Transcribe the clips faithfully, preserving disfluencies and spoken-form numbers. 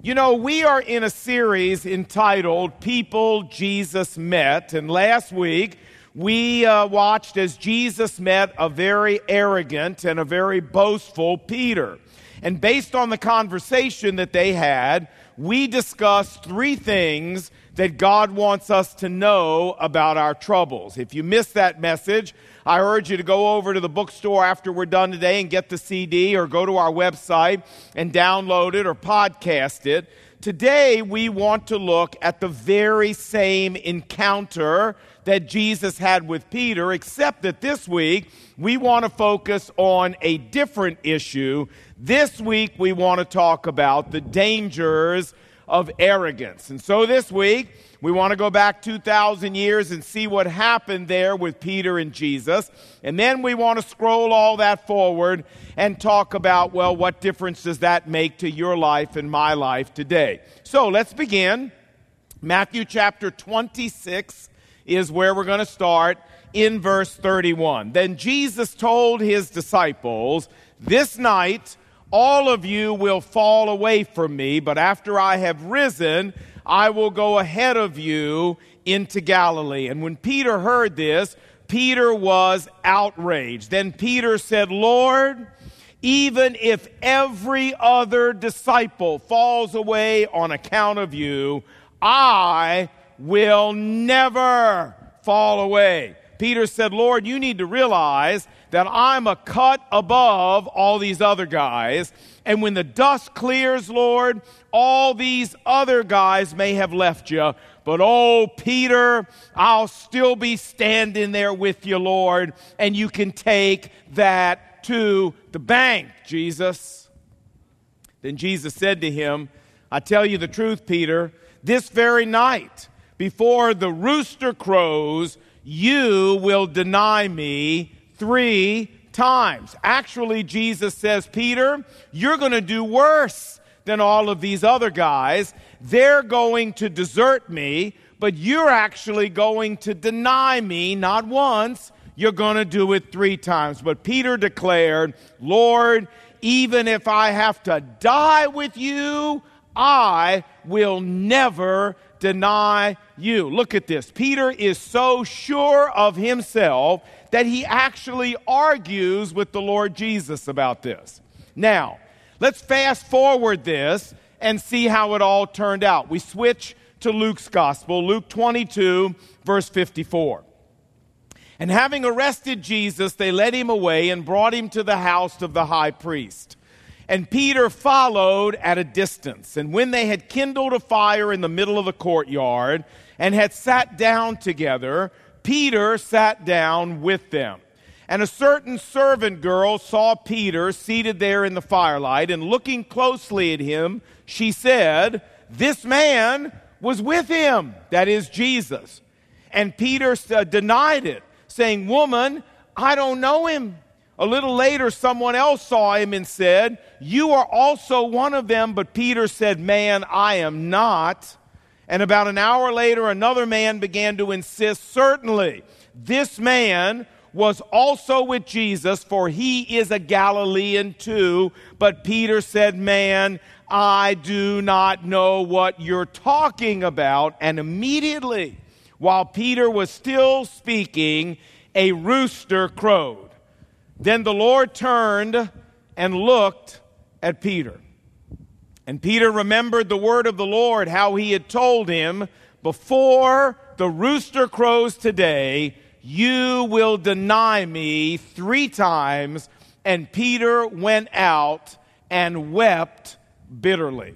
You know, we are in a series entitled People Jesus Met, and last week we uh, watched as Jesus met a very arrogant and a very boastful Peter. And based on the conversation that they had, we discussed three things that God wants us to know about our troubles. If you missed that message, I urge you to go over to the bookstore after we're done today and get the C D, or go to our website and download it or podcast it. Today, we want to look at the very same encounter that Jesus had with Peter, except that this week, we want to focus on a different issue. This week, we want to talk about the dangers of arrogance. And so this week, we want to go back two thousand years and see what happened there with Peter and Jesus. And then we want to scroll all that forward and talk about, well, what difference does that make to your life and my life today? So let's begin. Matthew chapter twenty-six is where we're going to start in verse thirty-one. Then Jesus told his disciples, "This night all of you will fall away from me, but after I have risen, I will go ahead of you into Galilee." And when Peter heard this, Peter was outraged. Then Peter said, "Lord, even if every other disciple falls away on account of you, I will never fall away." Peter said, "Lord, you need to realize that I'm a cut above all these other guys. And when the dust clears, Lord, all these other guys may have left you. But, oh, Peter, I'll still be standing there with you, Lord. And you can take that to the bank, Jesus." Then Jesus said to him, "I tell you the truth, Peter, this very night, before the rooster crows, you will deny me three times." Actually, Jesus says, "Peter, you're going to do worse than all of these other guys. They're going to desert me, but you're actually going to deny me not once. You're going to do it three times." But Peter declared, "Lord, even if I have to die with you, I will never deny you." Look at this. Peter is so sure of himself that he actually argues with the Lord Jesus about this. Now, let's fast forward this and see how it all turned out. We switch to Luke's gospel, Luke twenty-two, verse fifty-four. "And having arrested Jesus, they led him away and brought him to the house of the high priest. And Peter followed at a distance. And when they had kindled a fire in the middle of the courtyard and had sat down together, Peter sat down with them. And a certain servant girl saw Peter seated there in the firelight, and looking closely at him, she said, 'This man was with him,'" that is Jesus. "And Peter denied it, saying, 'Woman, I don't know him.' A little later, someone else saw him and said, 'You are also one of them.' But Peter said, 'Man, I am not.' And about an hour later, another man began to insist, 'Certainly, this man was also with Jesus, for he is a Galilean too.' But Peter said, 'Man, I do not know what you're talking about.' And immediately, while Peter was still speaking, a rooster crowed. Then the Lord turned and looked at Peter. And Peter remembered the word of the Lord, how he had told him, 'Before the rooster crows today, you will deny me three times.' And Peter went out and wept bitterly."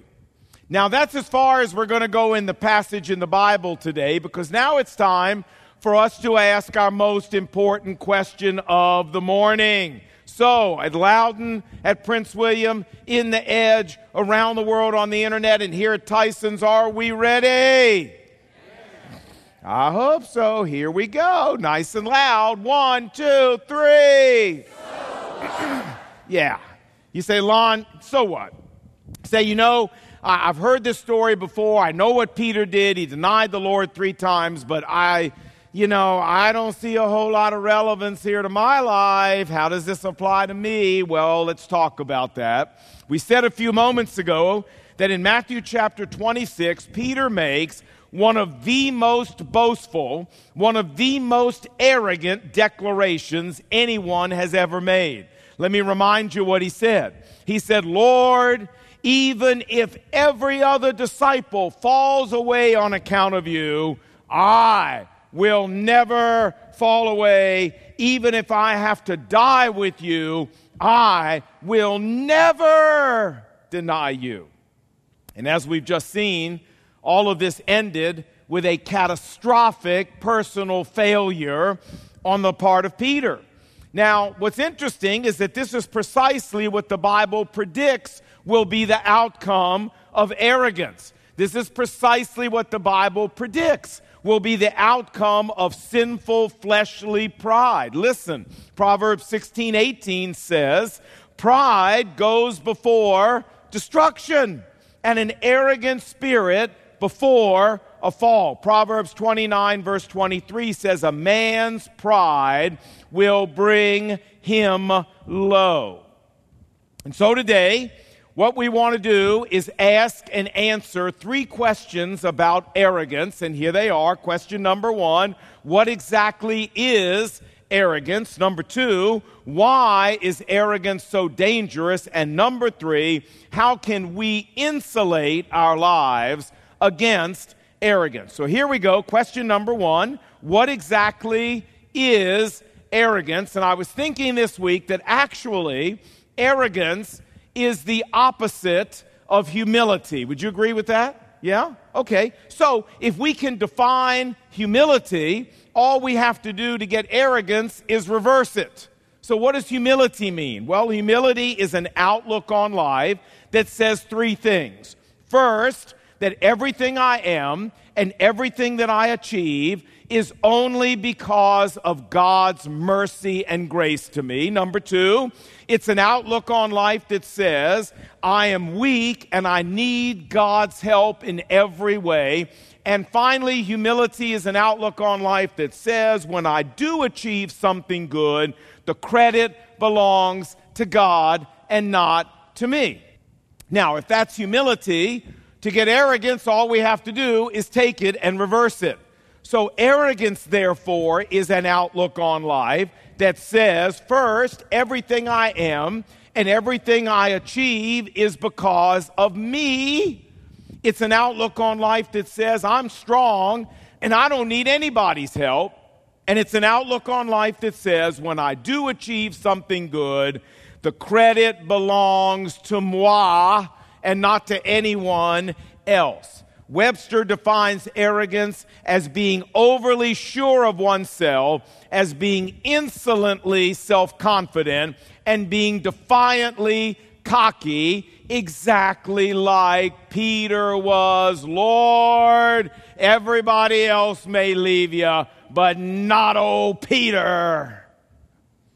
Now that's as far as we're going to go in the passage in the Bible today, because now it's time for us to ask our most important question of the morning. So, at Loudoun, at Prince William, in the Edge, around the world on the internet, and here at Tyson's, are we ready? Yes. I hope so. Here we go. Nice and loud. One, two, three. So yeah. You say, "Lon, so what?" Say, "You know, I've heard this story before. I know what Peter did. He denied the Lord three times, but I... You know, I don't see a whole lot of relevance here to my life. How does this apply to me?" Well, let's talk about that. We said a few moments ago that in Matthew chapter twenty-six, Peter makes one of the most boastful, one of the most arrogant declarations anyone has ever made. Let me remind you what he said. He said, "Lord, even if every other disciple falls away on account of you, I will never fall away. Even if I have to die with you, I will never deny you." And as we've just seen, all of this ended with a catastrophic personal failure on the part of Peter. Now, what's interesting is that this is precisely what the Bible predicts will be the outcome of arrogance. This is precisely what the Bible predicts will be the outcome of sinful fleshly pride. Listen, Proverbs sixteen eighteen says, "Pride goes before destruction, and an arrogant spirit before a fall." Proverbs twenty-nine verse twenty-three says, "A man's pride will bring him low." And so today, what we want to do is ask and answer three questions about arrogance. And here they are. Question number one, what exactly is arrogance? Number two, why is arrogance so dangerous? And number three, how can we insulate our lives against arrogance? So here we go. Question number one, what exactly is arrogance? And I was thinking this week that actually arrogance is the opposite of humility. Would you agree with that? Yeah? Okay. So if we can define humility, all we have to do to get arrogance is reverse it. So what does humility mean? Well, humility is an outlook on life that says three things. First, that everything I am and everything that I achieve is only because of God's mercy and grace to me. Number two, it's an outlook on life that says, I am weak and I need God's help in every way. And finally, humility is an outlook on life that says, when I do achieve something good, the credit belongs to God and not to me. Now, if that's humility, to get arrogance, all we have to do is take it and reverse it. So arrogance, therefore, is an outlook on life that says, first, everything I am and everything I achieve is because of me. It's an outlook on life that says, I'm strong and I don't need anybody's help. And it's an outlook on life that says, when I do achieve something good, the credit belongs to moi and not to anyone else. Webster defines arrogance as being overly sure of oneself, as being insolently self-confident, and being defiantly cocky, exactly like Peter was. Lord, everybody else may leave you, but not old Peter.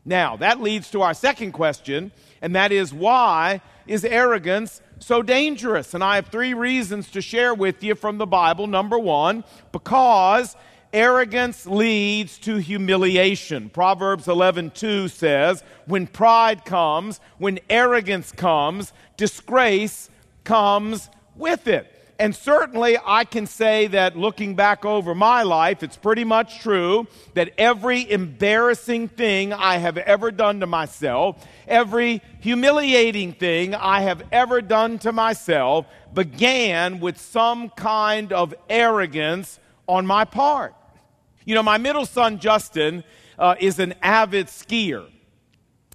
Now, that leads to our second question, and that is, why is arrogance so dangerous? And I have three reasons to share with you from the Bible. Number one, because arrogance leads to humiliation. Proverbs eleven two says, when pride comes, when arrogance comes, disgrace comes with it. And certainly I can say that looking back over my life, it's pretty much true that every embarrassing thing I have ever done to myself, every humiliating thing I have ever done to myself began with some kind of arrogance on my part. You know, my middle son, Justin, uh, is an avid skier.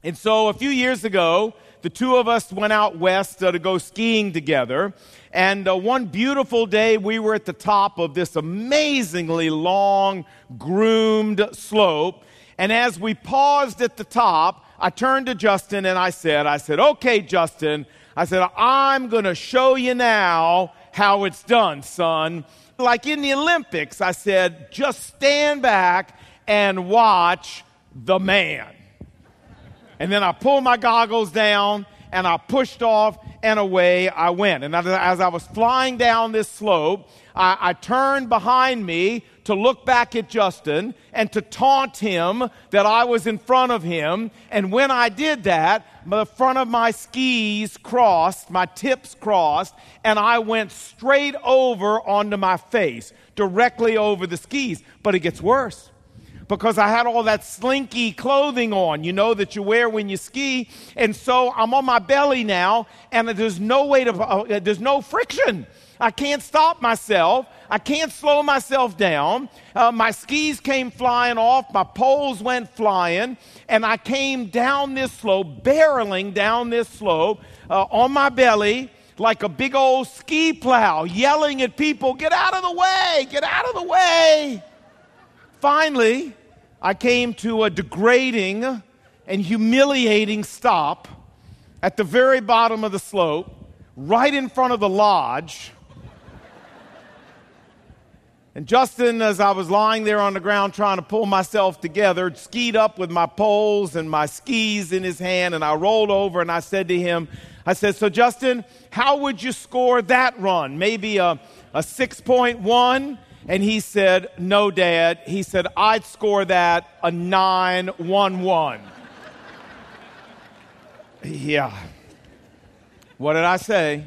And so a few years ago, the two of us went out west uh, to go skiing together. And uh, one beautiful day, we were at the top of this amazingly long, groomed slope. And as we paused at the top, I turned to Justin and I said, I said, okay, Justin, I said, I'm going to show you now how it's done, son. Like in the Olympics, I said, just stand back and watch the man. And then I pulled my goggles down and I pushed off, and away I went. And as I was flying down this slope, I, I turned behind me to look back at Justin and to taunt him that I was in front of him. And when I did that, the front of my skis crossed, my tips crossed, and I went straight over onto my face, directly over the skis. But it gets worse, because I had all that slinky clothing on, you know, that you wear when you ski. And so I'm on my belly now, and there's no way to, uh, there's no friction. I can't stop myself. I can't slow myself down. Uh, my skis came flying off. My poles went flying. And I came down this slope, barreling down this slope, uh, on my belly, like a big old ski plow, yelling at people, "Get out of the way! Get out of the way!" Finally, I came to a degrading and humiliating stop at the very bottom of the slope, right in front of the lodge. And Justin, as I was lying there on the ground trying to pull myself together, skied up with my poles and my skis in his hand, and I rolled over and I said to him, I said, "So Justin, how would you score that run? Maybe a, a six point one? And he said, "No, Dad." He said, "I'd score that a nine one one. Yeah. What did I say?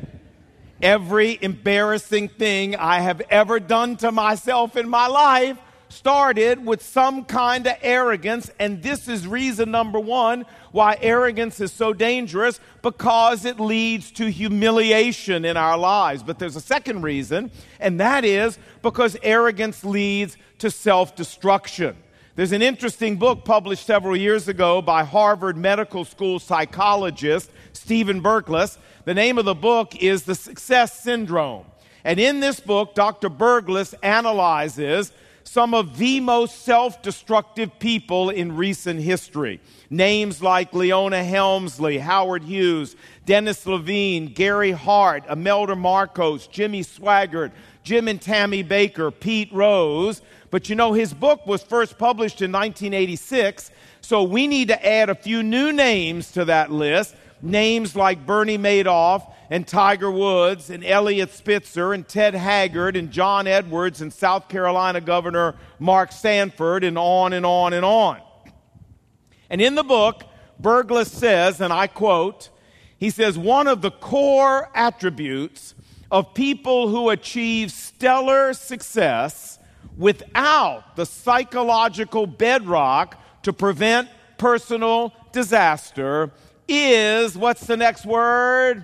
Every embarrassing thing I have ever done to myself in my life started with some kind of arrogance, and this is reason number one why arrogance is so dangerous, because it leads to humiliation in our lives. But there's a second reason, and that is because arrogance leads to self-destruction. There's an interesting book published several years ago by Harvard Medical School psychologist Stephen Berkless. The name of the book is The Success Syndrome. And in this book, Doctor Berkless analyzes some of the most self-destructive people in recent history. Names like Leona Helmsley, Howard Hughes, Dennis Levine, Gary Hart, Imelda Marcos, Jimmy Swaggart, Jim and Tammy Baker, Pete Rose. But you know, his book was first published in nineteen eighty-six, so we need to add a few new names to that list. Names like Bernie Madoff and Tiger Woods and Elliot Spitzer and Ted Haggard and John Edwards and South Carolina Governor Mark Sanford and on and on and on. And in the book, Berkless says, and I quote, he says, "One of the core attributes of people who achieve stellar success without the psychological bedrock to prevent personal disaster is," what's the next word?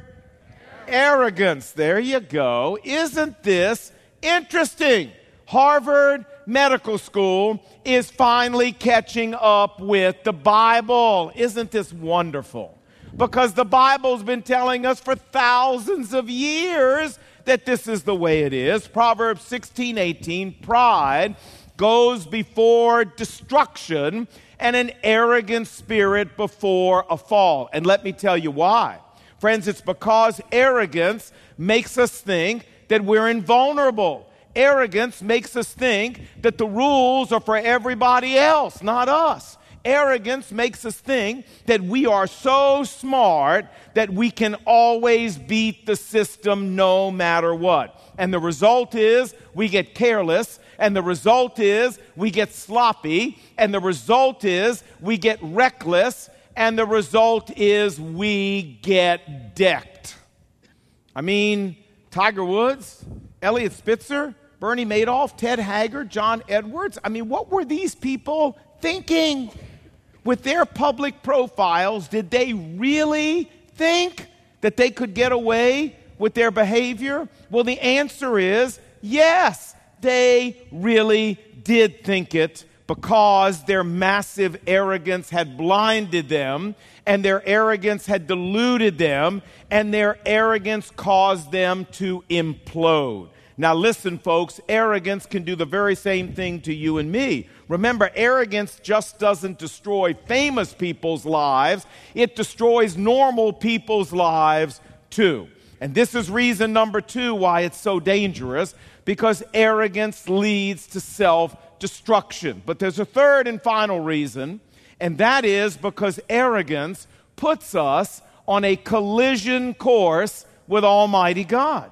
Arrogance. There you go. Isn't this interesting? Harvard Medical School is finally catching up with the Bible. Isn't this wonderful? Because the Bible's been telling us for thousands of years that this is the way it is. Proverbs sixteen eighteen, pride goes before destruction and an arrogant spirit before a fall. And let me tell you why. Friends, it's because arrogance makes us think that we're invulnerable. Arrogance makes us think that the rules are for everybody else, not us. Arrogance makes us think that we are so smart that we can always beat the system no matter what. And the result is we get careless, and the result is we get sloppy, and the result is we get reckless, and the result is we get decked. I mean, Tiger Woods, Elliot Spitzer, Bernie Madoff, Ted Haggard, John Edwards. I mean, what were these people thinking? With their public profiles, did they really think that they could get away with their behavior? Well, the answer is yes, they really did think it, because their massive arrogance had blinded them, and their arrogance had deluded them, and their arrogance caused them to implode. Now listen, folks, arrogance can do the very same thing to you and me. Remember, arrogance just doesn't destroy famous people's lives. It destroys normal people's lives too. And this is reason number two why it's so dangerous, because arrogance leads to self-destruction. Destruction. But there's a third and final reason, and that is because arrogance puts us on a collision course with Almighty God.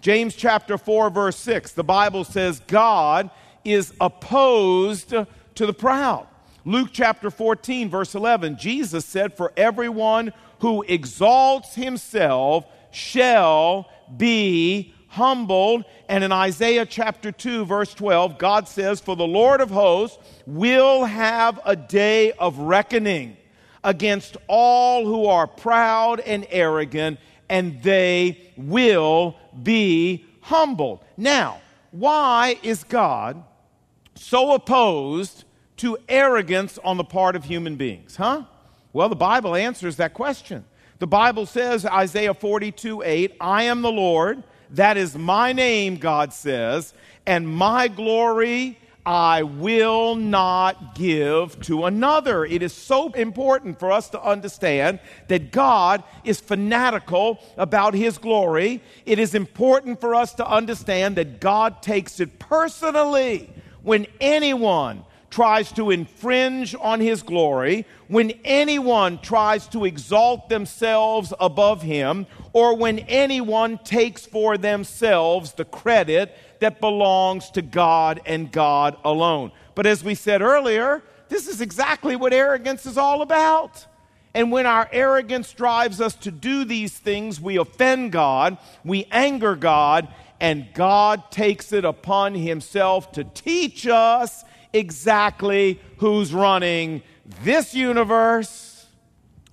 James chapter four, verse six, the Bible says, "God is opposed to the proud." Luke chapter fourteen, verse eleven, Jesus said, "For everyone who exalts himself shall be humbled. And in Isaiah chapter two, verse twelve, God says, for the Lord of hosts will have a day of reckoning against all who are proud and arrogant, and they will be humbled. Now, why is God so opposed to arrogance on the part of human beings? Huh? Well, the Bible answers that question. The Bible says, Isaiah forty-two eight, I am the Lord, that is my name, God says, and my glory I will not give to another. It is so important for us to understand that God is fanatical about His glory. It is important for us to understand that God takes it personally when anyone tries to infringe on His glory, when anyone tries to exalt themselves above Him, or when anyone takes for themselves the credit that belongs to God and God alone. But as we said earlier, this is exactly what arrogance is all about. And when our arrogance drives us to do these things, we offend God, we anger God, and God takes it upon Himself to teach us exactly who's running this universe.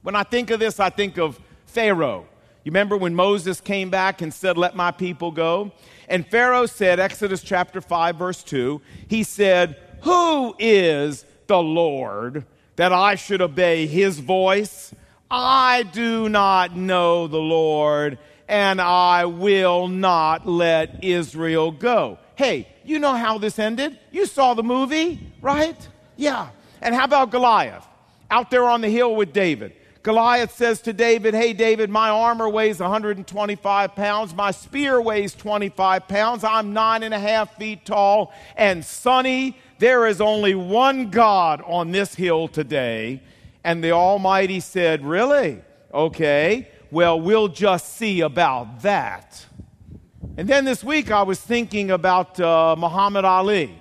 When I think of this, I think of Pharaoh. You remember when Moses came back and said, let my people go? And Pharaoh said, Exodus chapter five, verse two, he said, who is the Lord that I should obey His voice? I do not know the Lord, and I will not let Israel go. Hey, you know how this ended. You saw the movie, right? Yeah. And how about Goliath out there on the hill with David? Goliath says to David, hey, David, my armor weighs one hundred twenty-five pounds. My spear weighs twenty-five pounds. I'm nine and a half feet tall. And Sonny, there is only one God on this hill today. And the Almighty said, really? Okay, well, we'll just see about that. And then this week I was thinking about uh, Muhammad Ali,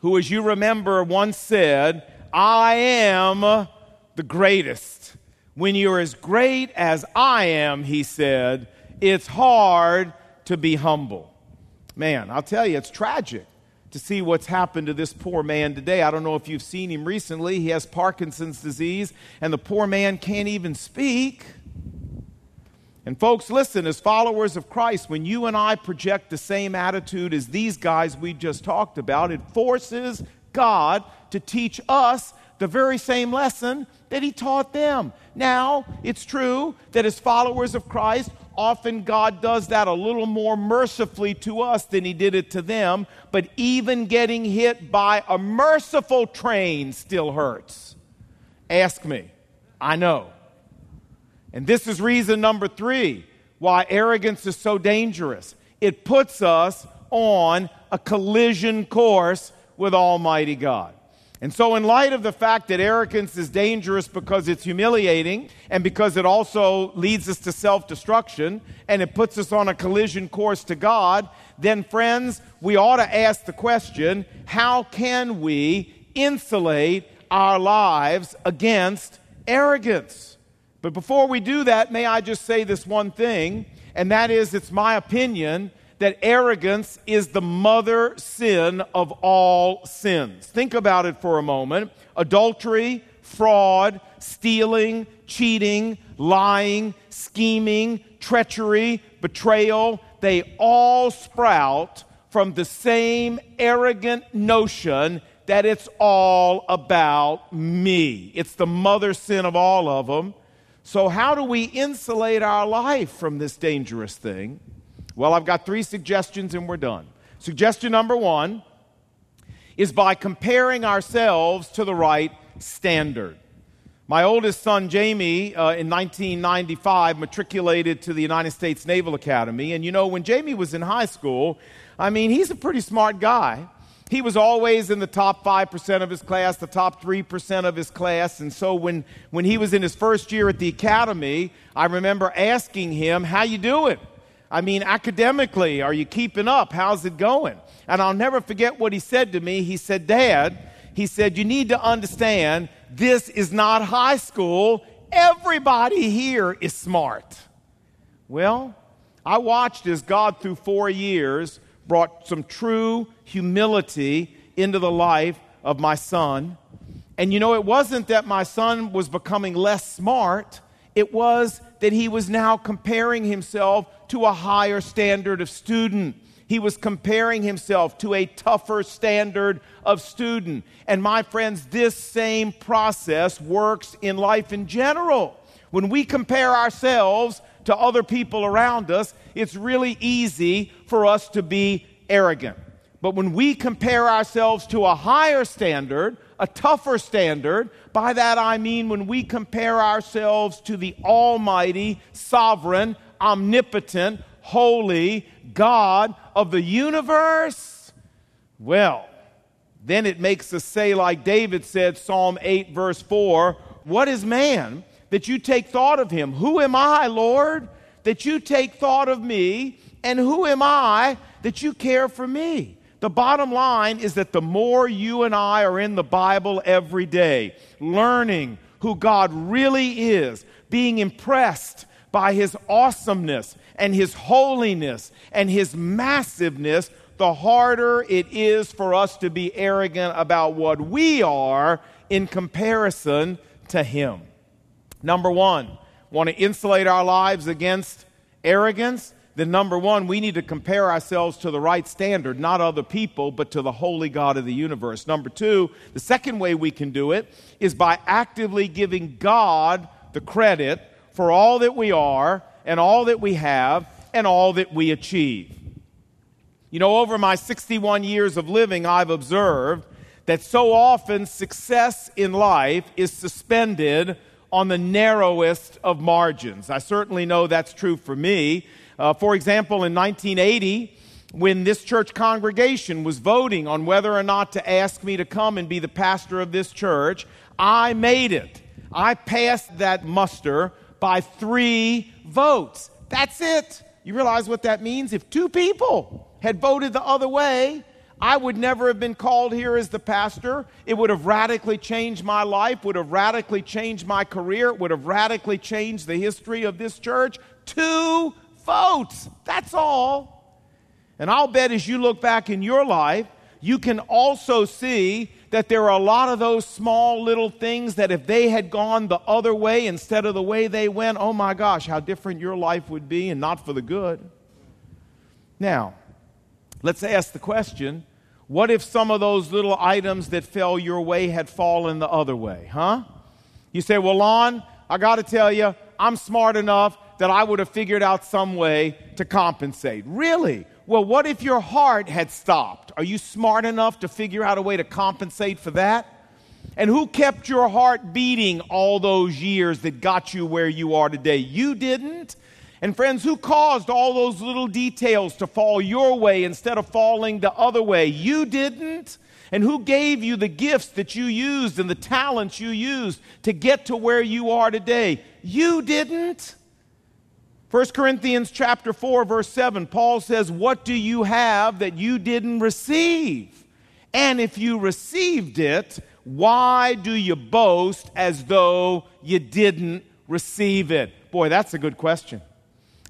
who, as you remember, once said, I am the greatest. When you're as great as I am, he said, it's hard to be humble. Man, I'll tell you, it's tragic to see what's happened to this poor man today. I don't know if you've seen him recently. He has Parkinson's disease, and the poor man can't even speak. And folks, listen, as followers of Christ, when you and I project the same attitude as these guys we just talked about, it forces God to teach us the very same lesson that He taught them. Now, it's true that as followers of Christ, often God does that a little more mercifully to us than He did it to them, but even getting hit by a merciful train still hurts. Ask me. I know. And this is reason number three why arrogance is so dangerous. It puts us on a collision course with Almighty God. And so in light of the fact that arrogance is dangerous because it's humiliating and because it also leads us to self-destruction and it puts us on a collision course to God, then friends, we ought to ask the question, how can we insulate our lives against arrogance? But before we do that, may I just say this one thing, and that is, it's my opinion that arrogance is the mother sin of all sins. Think about it for a moment. Adultery, fraud, stealing, cheating, lying, scheming, treachery, betrayal, they all sprout from the same arrogant notion that it's all about me. It's the mother sin of all of them. So how do we insulate our life from this dangerous thing? Well, I've got three suggestions and we're done. Suggestion number one is by comparing ourselves to the right standard. My oldest son, Jamie, uh, in nineteen ninety-five, matriculated to the United States Naval Academy. And you know, when Jamie was in high school, I mean, he's a pretty smart guy. He was always in the top five percent of his class, the top three percent of his class. And so when, when he was in his first year at the academy, I remember asking him, how you doing? I mean, academically, are you keeping up? How's it going? And I'll never forget what he said to me. He said, Dad, he said, you need to understand this is not high school. Everybody here is smart. Well, I watched as God, through four years, brought some true humility into the life of my son. And you know, it wasn't that my son was becoming less smart. It was that he was now comparing himself to a higher standard of student. He was comparing himself to a tougher standard of student. And my friends, this same process works in life in general. When we compare ourselves to other people around us, it's really easy for us to be arrogant. But when we compare ourselves to a higher standard, a tougher standard, by that I mean when we compare ourselves to the almighty, sovereign, omnipotent, holy God of the universe, well, then it makes us say, like David said, Psalm eight, verse four, "What is man that you take thought of him? Who am I, Lord, that you take thought of me? And who am I that you care for me?" The bottom line is that the more you and I are in the Bible every day, learning who God really is, being impressed by His awesomeness and His holiness and His massiveness, the harder it is for us to be arrogant about what we are in comparison to Him. Number one, want to insulate our lives against arrogance? Then number one, we need to compare ourselves to the right standard, not other people, but to the holy God of the universe. Number two, the second way we can do it is by actively giving God the credit for all that we are and all that we have and all that we achieve. You know, over my sixty-one years of living, I've observed that so often success in life is suspended on the narrowest of margins. I certainly know that's true for me. Uh, for example, in nineteen eighty, when this church congregation was voting on whether or not to ask me to come and be the pastor of this church, I made it. I passed that muster by three votes. That's it. You realize what that means? If two people had voted the other way, I would never have been called here as the pastor. It would have radically changed my life, would have radically changed my career, would have radically changed the history of this church. Two votes. That's all. And I'll bet as you look back in your life, you can also see that there are a lot of those small little things that if they had gone the other way instead of the way they went, oh my gosh, how different your life would be, and not for the good. Now, let's ask the question, what if some of those little items that fell your way had fallen the other way, huh? You say, well, Lon, I got to tell you, I'm smart enough that I would have figured out some way to compensate. Really? Well, what if your heart had stopped? Are you smart enough to figure out a way to compensate for that? And who kept your heart beating all those years that got you where you are today? You didn't. And friends, who caused all those little details to fall your way instead of falling the other way? You didn't. And who gave you the gifts that you used and the talents you used to get to where you are today? You didn't. First Corinthians chapter four, verse seven, Paul says, "What do you have that you didn't receive? And if you received it, why do you boast as though you didn't receive it?" Boy, that's a good question.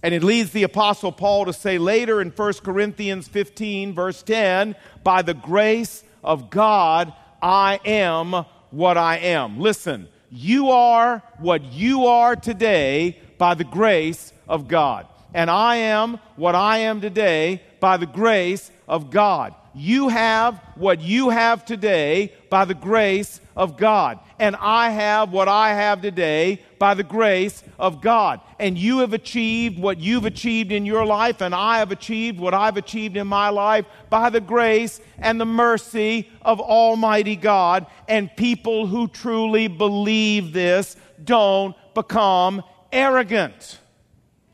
And it leads the Apostle Paul to say later in First Corinthians fifteen, verse ten, "By the grace of God, I am what I am." Listen, you are what you are today by the grace of God. of God. And I am what I am today by the grace of God. You have what you have today by the grace of God. And I have what I have today by the grace of God. And you have achieved what you've achieved in your life, and I have achieved what I've achieved in my life by the grace and the mercy of Almighty God. And people who truly believe this don't become arrogant.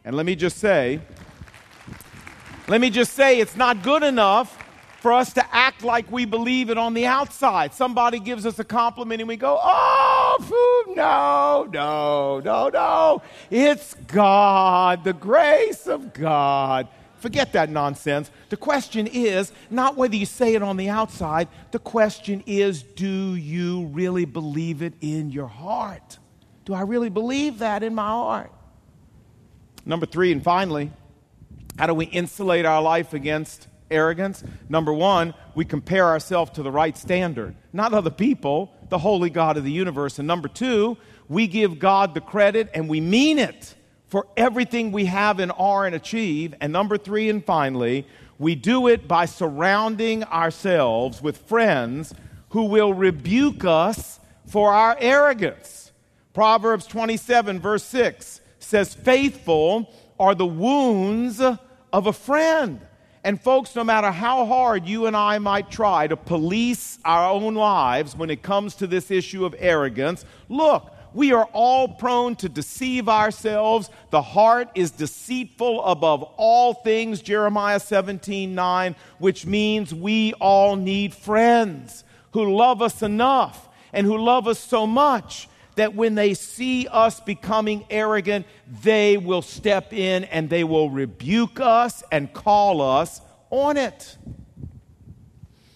And let me just say, let me just say it's not good enough for us to act like we believe it on the outside. Somebody gives us a compliment and we go, oh, phew, no, no, no, no. It's God, the grace of God. Forget that nonsense. The question is not whether you say it on the outside. The question is, do you really believe it in your heart? Do I really believe that in my heart? Number three, and finally, how do we insulate our life against arrogance? Number one, we compare ourselves to the right standard, not other people, the holy God of the universe. And number two, we give God the credit and we mean it for everything we have and are and achieve. And number three, and finally, we do it by surrounding ourselves with friends who will rebuke us for our arrogance. Proverbs twenty-seven, verse six says, faithful are the wounds of a friend. And folks, no matter how hard you and I might try to police our own lives when it comes to this issue of arrogance, look, we are all prone to deceive ourselves. The heart is deceitful above all things, Jeremiah seventeen nine, which means we all need friends who love us enough and who love us so much that when they see us becoming arrogant, they will step in and they will rebuke us and call us on it.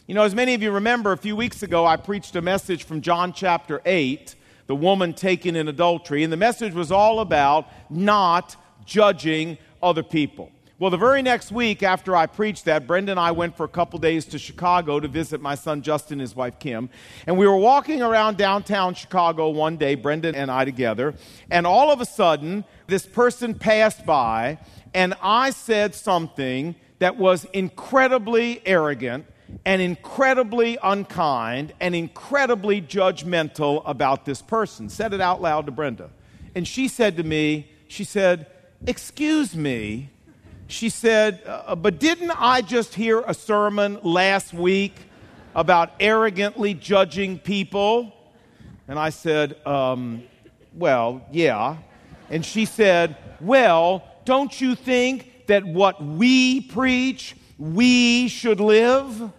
You know, as many of you remember, a few weeks ago, I preached a message from John chapter eight, the woman taken in adultery, and the message was all about not judging other people. Well, the very next week after I preached that, Brenda and I went for a couple days to Chicago to visit my son Justin and his wife Kim, and we were walking around downtown Chicago one day, Brenda and I together, and all of a sudden, this person passed by, and I said something that was incredibly arrogant, and incredibly unkind, and incredibly judgmental about this person. Said it out loud to Brenda. And she said to me, she said, excuse me. She said, uh, but didn't I just hear a sermon last week about arrogantly judging people? And I said, um, well, yeah. And she said, well, don't you think that what we preach, we should live?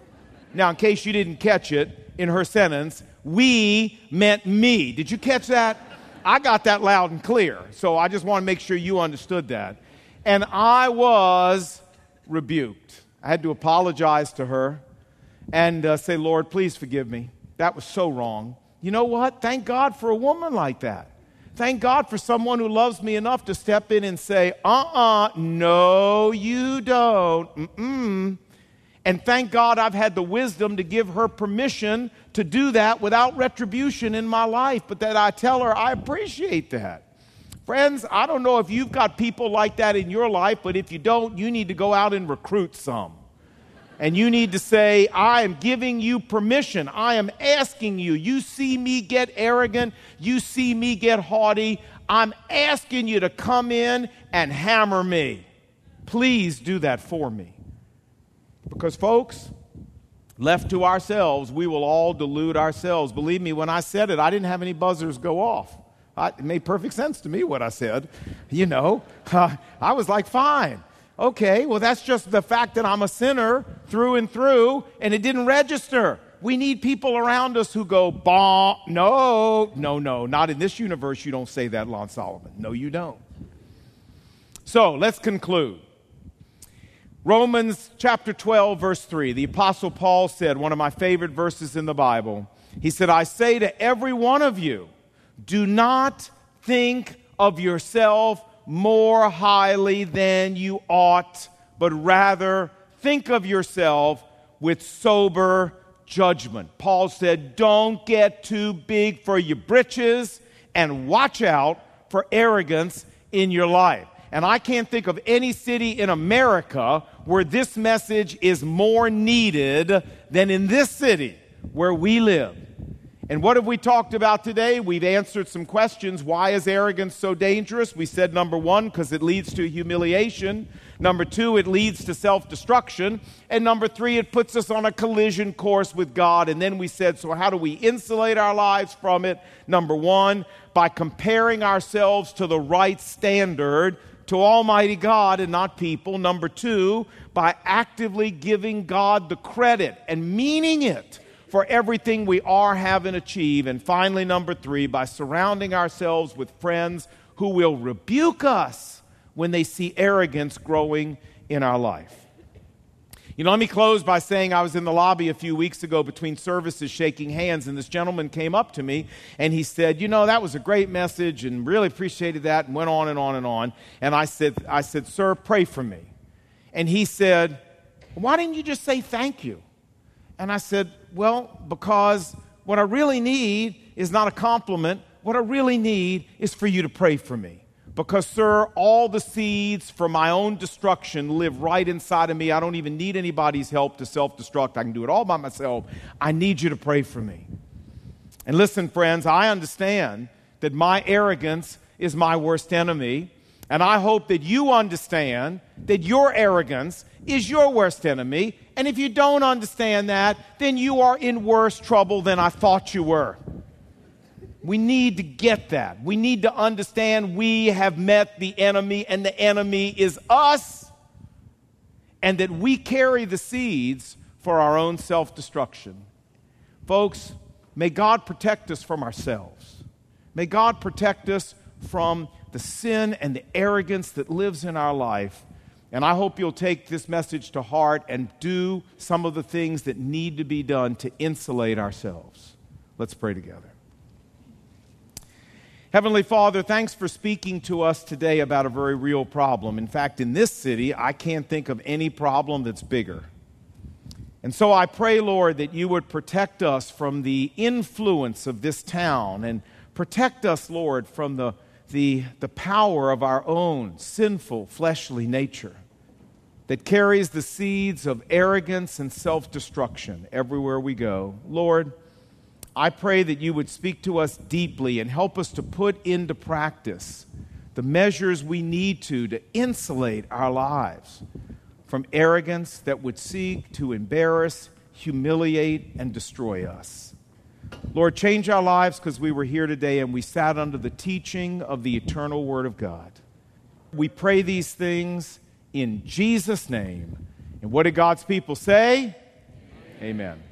Now, in case you didn't catch it, in her sentence, we meant me. Did you catch that? I got that loud and clear, so I just want to make sure you understood that. And I was rebuked. I had to apologize to her and uh, say, Lord, please forgive me. That was so wrong. You know what? Thank God for a woman like that. Thank God for someone who loves me enough to step in and say, uh-uh, no, you don't, mm-mm. And thank God I've had the wisdom to give her permission to do that without retribution in my life, but that I tell her I appreciate that. Friends, I don't know if you've got people like that in your life, but if you don't, you need to go out and recruit some. And you need to say, I am giving you permission. I am asking you. You see me get arrogant. You see me get haughty. I'm asking you to come in and hammer me. Please do that for me. Because, folks, left to ourselves, we will all delude ourselves. Believe me, when I said it, I didn't have any buzzers go off. I, it made perfect sense to me what I said. You know, uh, I was like, fine. Okay, well, that's just the fact that I'm a sinner through and through, and it didn't register. We need people around us who go, bah, no, no, no, not in this universe. You don't say that, Lon Solomon. No, you don't. So let's conclude. Romans chapter twelve, verse three, the Apostle Paul said, one of my favorite verses in the Bible, he said, I say to every one of you, do not think of yourself more highly than you ought, but rather think of yourself with sober judgment. Paul said, don't get too big for your britches and watch out for arrogance in your life. And I can't think of any city in America where this message is more needed than in this city where we live. And what have we talked about today? We've answered some questions. Why is arrogance so dangerous? We said, number one, because it leads to humiliation. Number two, it leads to self-destruction. And number three, it puts us on a collision course with God. And then we said, so how do we insulate our lives from it? Number one, by comparing ourselves to the right standard, to Almighty God and not people. Number two, by actively giving God the credit and meaning it for everything we are, have, and achieve. And finally, number three, by surrounding ourselves with friends who will rebuke us when they see arrogance growing in our life. You know, let me close by saying I was in the lobby a few weeks ago between services shaking hands, and this gentleman came up to me and he said, you know, that was a great message and really appreciated that, and went on and on and on. And I said, I said, sir, pray for me. And he said, why didn't you just say thank you? And I said, well, because what I really need is not a compliment. What I really need is for you to pray for me. Because, sir, all the seeds for my own destruction live right inside of me. I don't even need anybody's help to self-destruct. I can do it all by myself. I need you to pray for me. And listen, friends, I understand that my arrogance is my worst enemy. And I hope that you understand that your arrogance is your worst enemy. And if you don't understand that, then you are in worse trouble than I thought you were. We need to get that. We need to understand we have met the enemy, and the enemy is us, and that we carry the seeds for our own self-destruction. Folks, may God protect us from ourselves. May God protect us from the sin and the arrogance that lives in our life. And I hope you'll take this message to heart and do some of the things that need to be done to insulate ourselves. Let's pray together. Heavenly Father, thanks for speaking to us today about a very real problem. In fact, in this city, I can't think of any problem that's bigger. And so I pray, Lord, that you would protect us from the influence of this town, and protect us, Lord, from the, the, the power of our own sinful, fleshly nature that carries the seeds of arrogance and self-destruction everywhere we go. Lord, I pray that you would speak to us deeply and help us to put into practice the measures we need to to insulate our lives from arrogance that would seek to embarrass, humiliate, and destroy us. Lord, change our lives, because we were here today and we sat under the teaching of the eternal Word of God. We pray these things in Jesus' name. And what did God's people say? Amen. Amen.